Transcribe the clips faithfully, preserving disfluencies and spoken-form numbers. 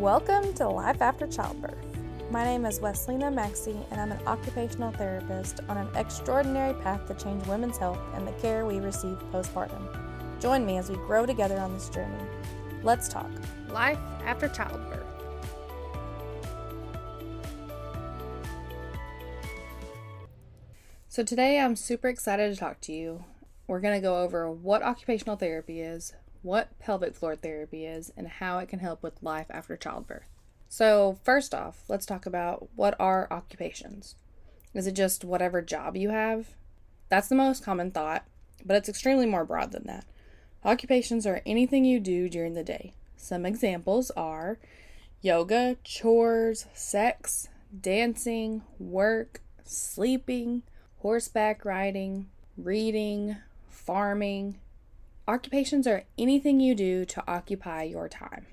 Welcome to Life After Childbirth. My name is Wesleyna Maxey, and I'm an occupational therapist on an extraordinary path to change women's health and the care we receive postpartum. Join me as we grow together on this journey. Let's talk Life After Childbirth. So today I'm super excited to talk to you. We're going to go over what occupational therapy is, what pelvic floor therapy is, and how it can help with life after childbirth. So first off, let's talk about what are occupations. Is it just whatever job you have? That's the most common thought, but it's extremely more broad than that. Occupations are anything you do during the day. Some examples are yoga, chores, sex, dancing, work, sleeping, horseback riding, reading, farming. Occupations are anything you do to occupy your time.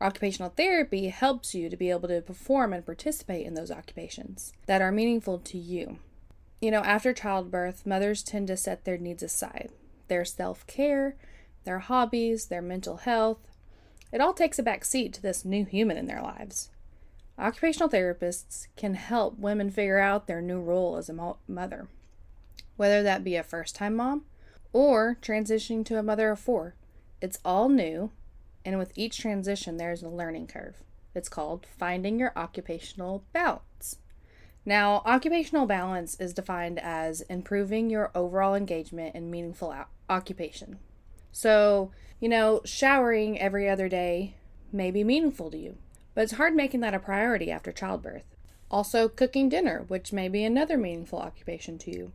Occupational therapy helps you to be able to perform and participate in those occupations that are meaningful to you. You know, after childbirth, mothers tend to set their needs aside. Their self-care, their hobbies, their mental health. It all takes a back seat to this new human in their lives. Occupational therapists can help women figure out their new role as a mother, whether that be a first-time mom or transitioning to a mother of four. It's all new, and with each transition, there's a learning curve. It's called finding your occupational balance. Now, occupational balance is defined as improving your overall engagement in meaningful o- occupation. So, you know, showering every other day may be meaningful to you, but it's hard making that a priority after childbirth. Also, cooking dinner, which may be another meaningful occupation to you.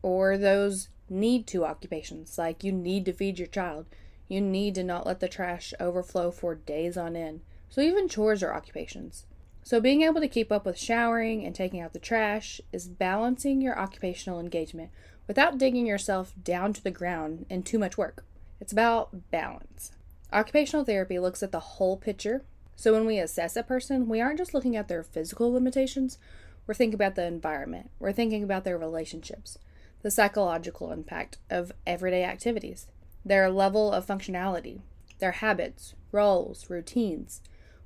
Or those need-to occupations, like you need to feed your child. You need to not let the trash overflow for days on end. So even chores are occupations. So being able to keep up with showering and taking out the trash is balancing your occupational engagement without digging yourself down to the ground in too much work. It's about balance. Occupational therapy looks at the whole picture. So when we assess a person, we aren't just looking at their physical limitations. We're thinking about the environment. We're thinking about their relationships, the psychological impact of everyday activities, their level of functionality, their habits, roles, routines.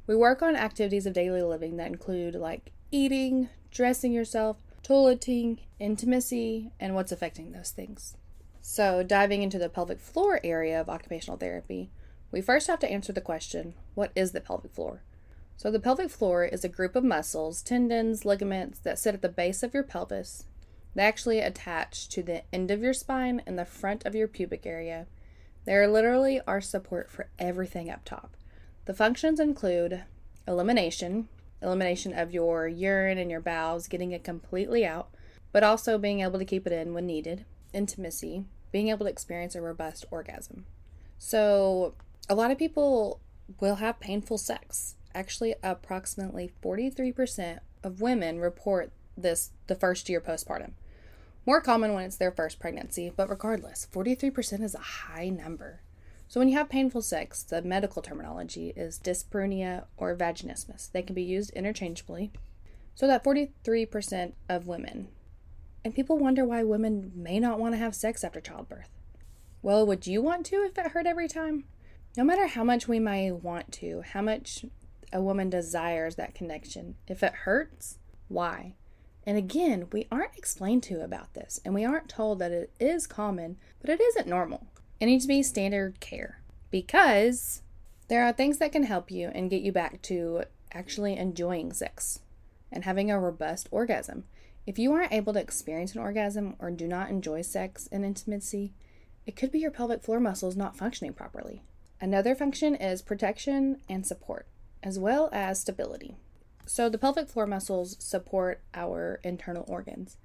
We work on activities of daily living that include like eating, dressing yourself, toileting, intimacy, and what's affecting those things. So diving into the pelvic floor area of occupational therapy, we first have to answer the question, what is the pelvic floor? So the pelvic floor is a group of muscles, tendons, ligaments that sit at the base of your pelvis. They actually attach to the end of your spine and the front of your pubic area. They literally are support for everything up top. The functions include elimination, elimination of your urine and your bowels, getting it completely out, but also being able to keep it in when needed, intimacy, being able to experience a robust orgasm. So a lot of people will have painful sex. Actually, approximately forty-three percent of women report this the first year postpartum. More common when it's their first pregnancy, but regardless, forty-three percent is a high number. So when you have painful sex, the medical terminology is dyspareunia or vaginismus. They can be used interchangeably. So that forty-three percent of women. And people wonder why women may not want to have sex after childbirth. Well, would you want to if it hurt every time? No matter how much we may want to, how much a woman desires that connection, if it hurts, why? And again, we aren't explained to about this, and we aren't told that it is common, but it isn't normal. It needs to be standard care because there are things that can help you and get you back to actually enjoying sex and having a robust orgasm. If you aren't able to experience an orgasm or do not enjoy sex and intimacy, it could be your pelvic floor muscles not functioning properly. Another function is protection and support, as well as stability. So the pelvic floor muscles support our internal organs,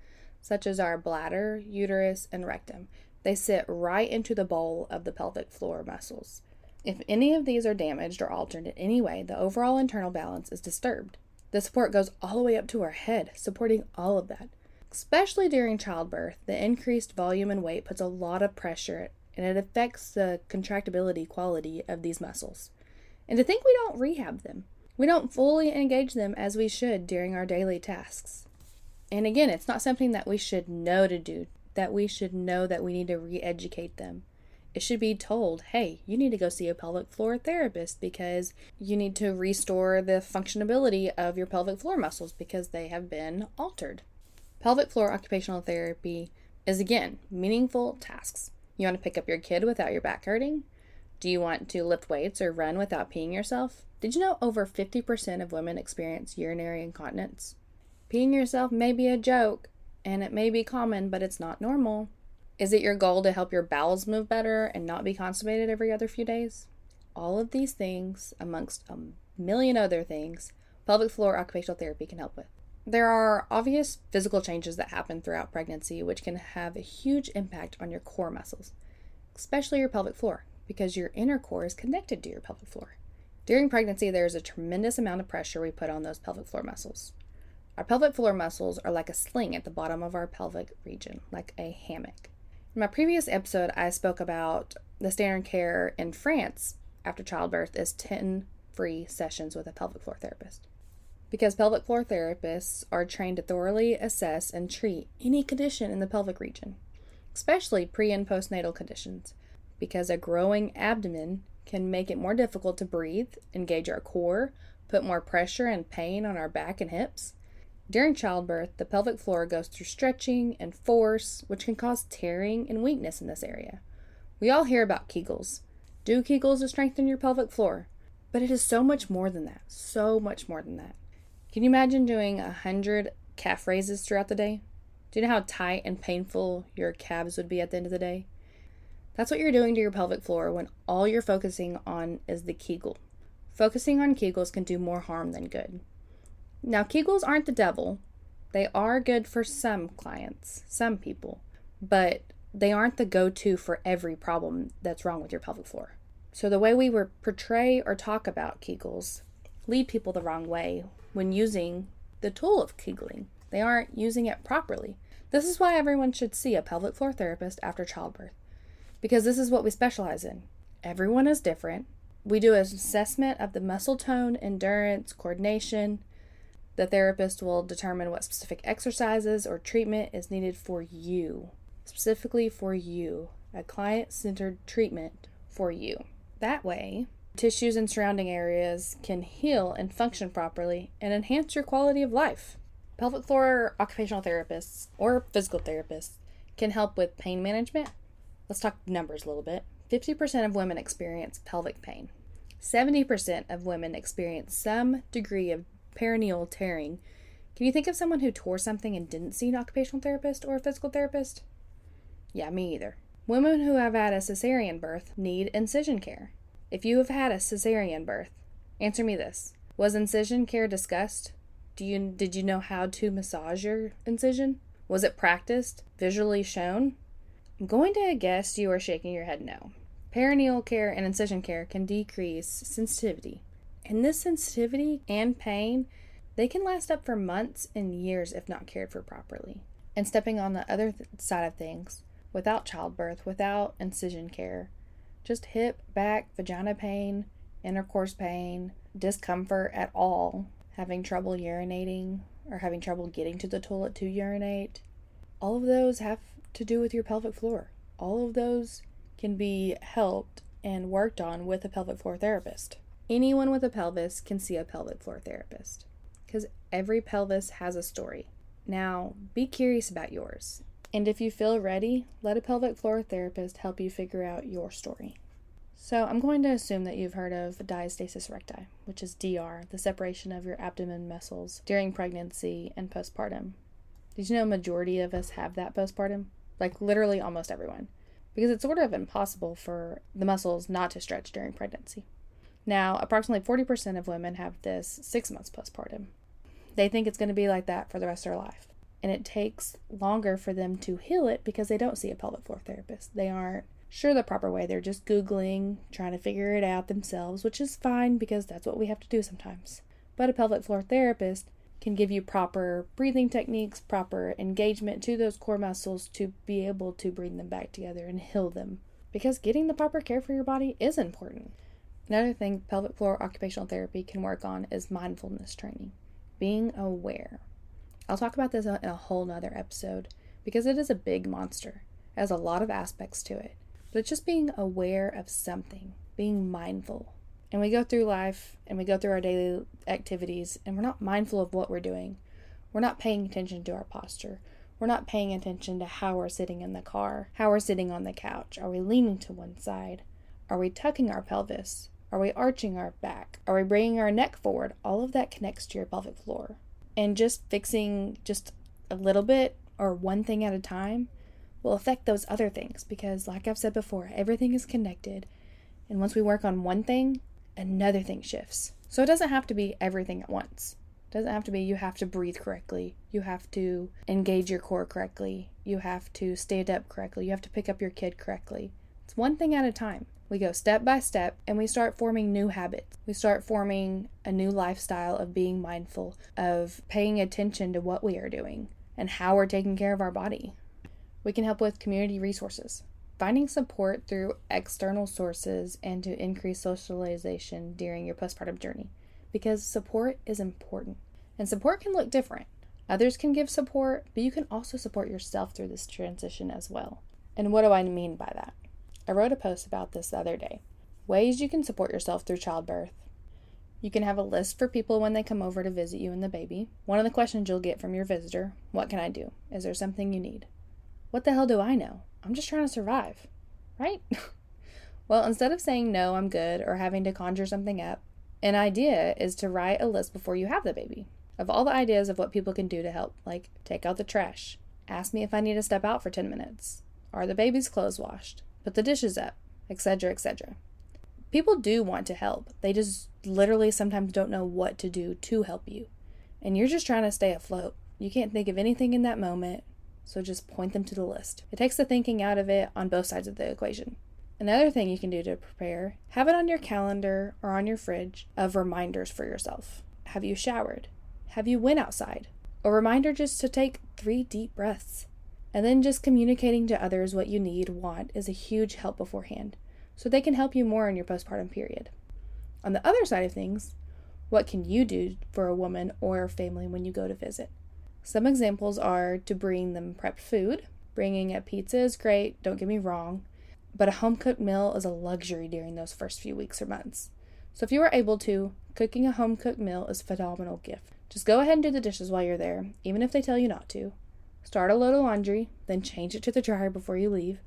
such as our bladder, uterus, and rectum. They sit right into the bowl of the pelvic floor muscles. If any of these are damaged or altered in any way, the overall internal balance is disturbed. The support goes all the way up to our head, supporting all of that. Especially during childbirth, the increased volume and weight puts a lot of pressure, and it affects the contractibility quality of these muscles. And to think we don't rehab them. We don't fully engage them as we should during our daily tasks. And again, it's not something that we should know to do, that we should know that we need to re-educate them. It should be told, hey, you need to go see a pelvic floor therapist because you need to restore the functionability of your pelvic floor muscles because they have been altered. Pelvic floor occupational therapy is, again, meaningful tasks. You want to pick up your kid without your back hurting? Do you want to lift weights or run without peeing yourself? Did you know over fifty percent of women experience urinary incontinence? Peeing yourself may be a joke, and it may be common, but it's not normal. Is it your goal to help your bowels move better and not be constipated every other few days? All of these things, amongst a million other things, pelvic floor occupational therapy can help with. There are obvious physical changes that happen throughout pregnancy, which can have a huge impact on your core muscles, especially your pelvic floor, because your inner core is connected to your pelvic floor. During pregnancy, there is a tremendous amount of pressure we put on those pelvic floor muscles. Our pelvic floor muscles are like a sling at the bottom of our pelvic region, like a hammock. In my previous episode, I spoke about the standard care in France after childbirth is ten free sessions with a pelvic floor therapist. Because pelvic floor therapists are trained to thoroughly assess and treat any condition in the pelvic region, especially pre- and postnatal conditions, because a growing abdomen can make it more difficult to breathe, engage our core, put more pressure and pain on our back and hips. During childbirth, the pelvic floor goes through stretching and force, which can cause tearing and weakness in this area. We all hear about Kegels. Do Kegels to strengthen your pelvic floor. But it is so much more than that. So much more than that. Can you imagine doing one hundred calf raises throughout the day? Do you know how tight and painful your calves would be at the end of the day? That's what you're doing to your pelvic floor when all you're focusing on is the Kegel. Focusing on Kegels can do more harm than good. Now, Kegels aren't the devil. They are good for some clients, some people, but they aren't the go-to for every problem that's wrong with your pelvic floor. So the way we portray or talk about Kegels lead people the wrong way when using the tool of Kegling. They aren't using it properly. This is why everyone should see a pelvic floor therapist after childbirth, because this is what we specialize in. Everyone is different. We do an assessment of the muscle tone, endurance, coordination. The therapist will determine what specific exercises or treatment is needed for you, specifically for you, a client-centered treatment for you. That way, tissues and surrounding areas can heal and function properly and enhance your quality of life. Pelvic floor occupational therapists or physical therapists can help with pain management. Let's talk numbers a little bit. fifty percent of women experience pelvic pain. seventy percent of women experience some degree of perineal tearing. Can you think of someone who tore something and didn't see an occupational therapist or a physical therapist? Yeah, me either. Women who have had a cesarean birth need incision care. If you have had a cesarean birth, answer me this. Was incision care discussed? Do you, did you know how to massage your incision? Was it practiced? Visually shown? I'm going to guess you are shaking your head no. Perineal care and incision care can decrease sensitivity. And this sensitivity and pain, they can last up for months and years if not cared for properly. And stepping on the other th- side of things, without childbirth, without incision care, just hip, back, vagina pain, intercourse pain, discomfort at all, having trouble urinating or having trouble getting to the toilet to urinate, all of those have to do with your pelvic floor. All of those can be helped and worked on with a pelvic floor therapist. Anyone with a pelvis can see a pelvic floor therapist because every pelvis has a story. Now, be curious about yours. And if you feel ready, let a pelvic floor therapist help you figure out your story. So I'm going to assume that you've heard of diastasis recti, which is D R, the separation of your abdomen muscles during pregnancy and postpartum. Did you know majority of us have that postpartum? Like literally almost everyone. Because it's sort of impossible for the muscles not to stretch during pregnancy. Now, approximately forty percent of women have this six months postpartum. They think it's going to be like that for the rest of their life. And it takes longer for them to heal it because they don't see a pelvic floor therapist. They aren't sure the proper way. They're just Googling, trying to figure it out themselves, which is fine because that's what we have to do sometimes. But a pelvic floor therapist can give you proper breathing techniques, proper engagement to those core muscles to be able to bring them back together and heal them. Because getting the proper care for your body is important. Another thing pelvic floor occupational therapy can work on is mindfulness training, being aware. I'll talk about this in a whole nother episode because it is a big monster. It has a lot of aspects to it. but it's just being aware of something, being mindful. And we go through life and we go through our daily activities and we're not mindful of what we're doing. We're not paying attention to our posture. We're not paying attention to how we're sitting in the car, how we're sitting on the couch. Are we leaning to one side? Are we tucking our pelvis? Are we arching our back? Are we bringing our neck forward? All of that connects to your pelvic floor. And just fixing just a little bit or one thing at a time will affect those other things because, like I've said before, everything is connected. And once we work on one thing, another thing shifts. So it doesn't have to be everything at once. Doesn't have to be you have to breathe correctly, you have to engage your core correctly, you have to stand up correctly, you have to pick up your kid correctly. It's one thing at a time. We go step by step and we start forming new habits. We start forming a new lifestyle of being mindful, of paying attention to what we are doing and how we're taking care of our body. We can help with community resources. Finding support through external sources and to increase socialization during your postpartum journey. Because support is important. And support can look different. Others can give support, but you can also support yourself through this transition as well. And what do I mean by that? I wrote a post about this the other day. Ways you can support yourself through childbirth. You can have a list for people when they come over to visit you and the baby. One of the questions you'll get from your visitor, what can I do? Is there something you need? What the hell do I know? I'm just trying to survive, right? Well, instead of saying no, I'm good, or having to conjure something up, an idea is to write a list before you have the baby of all the ideas of what people can do to help, like take out the trash, ask me if I need to step out for ten minutes, are the baby's clothes washed, put the dishes up, et cetera, et cetera. People do want to help. They just literally sometimes don't know what to do to help you. And you're just trying to stay afloat. You can't think of anything in that moment, so just point them to the list. It takes the thinking out of it on both sides of the equation. Another thing you can do to prepare, have it on your calendar or on your fridge of reminders for yourself. Have you showered? Have you went outside? A reminder just to take three deep breaths. And then just communicating to others what you need, want is a huge help beforehand, so they can help you more in your postpartum period. On the other side of things, what can you do for a woman or a family when you go to visit? Some examples are to bring them prepped food. Bringing a pizza is great, don't get me wrong. But a home-cooked meal is a luxury during those first few weeks or months. So if you are able to, cooking a home-cooked meal is a phenomenal gift. Just go ahead and do the dishes while you're there, even if they tell you not to. Start a load of laundry, then change it to the dryer before you leave,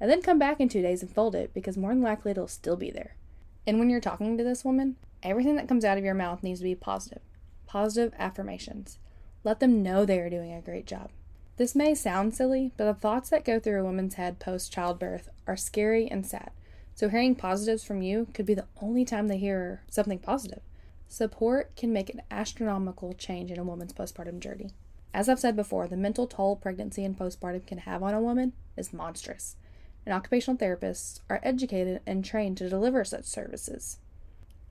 and then come back in two days and fold it, because more than likely it'll still be there. And when you're talking to this woman, everything that comes out of your mouth needs to be positive. Positive affirmations. Let them know they are doing a great job. This may sound silly, but the thoughts that go through a woman's head post-childbirth are scary and sad, so hearing positives from you could be the only time they hear something positive. Support can make an astronomical change in a woman's postpartum journey. As I've said before, the mental toll pregnancy and postpartum can have on a woman is monstrous, and occupational therapists are educated and trained to deliver such services.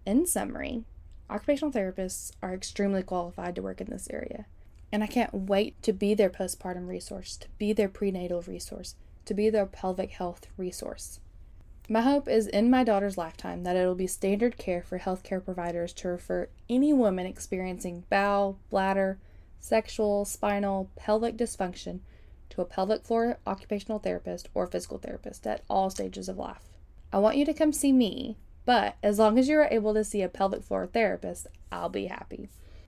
In summary, occupational therapists are extremely qualified to work in this area. And I can't wait to be their postpartum resource, to be their prenatal resource, to be their pelvic health resource. My hope is in my daughter's lifetime that it will be standard care for healthcare providers to refer any woman experiencing bowel, bladder, sexual, spinal, pelvic dysfunction to a pelvic floor occupational therapist or physical therapist at all stages of life. I want you to come see me, but as long as you are able to see a pelvic floor therapist, I'll be happy.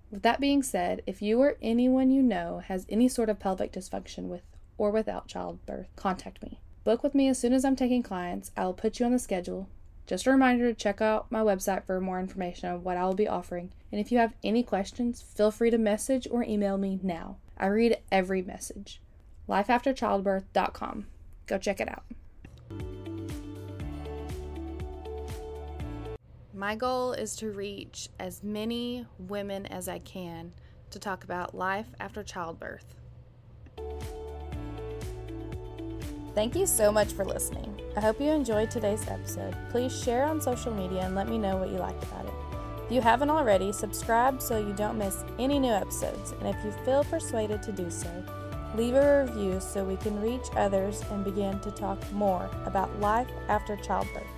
With that being said, if you or anyone you know has any sort of pelvic dysfunction with or without childbirth, contact me. Book with me as soon as I'm taking clients. I'll put you on the schedule. Just a reminder to check out my website for more information on what I'll be offering. And if you have any questions, feel free to message or email me now. I read every message. Life After Childbirth dot com. Go check it out. My goal is to reach as many women as I can to talk about life after childbirth. Thank you so much for listening. I hope you enjoyed today's episode. Please share on social media and let me know what you liked about it. If you haven't already, subscribe so you don't miss any new episodes. And if you feel persuaded to do so, leave a review so we can reach others and begin to talk more about life after childbirth.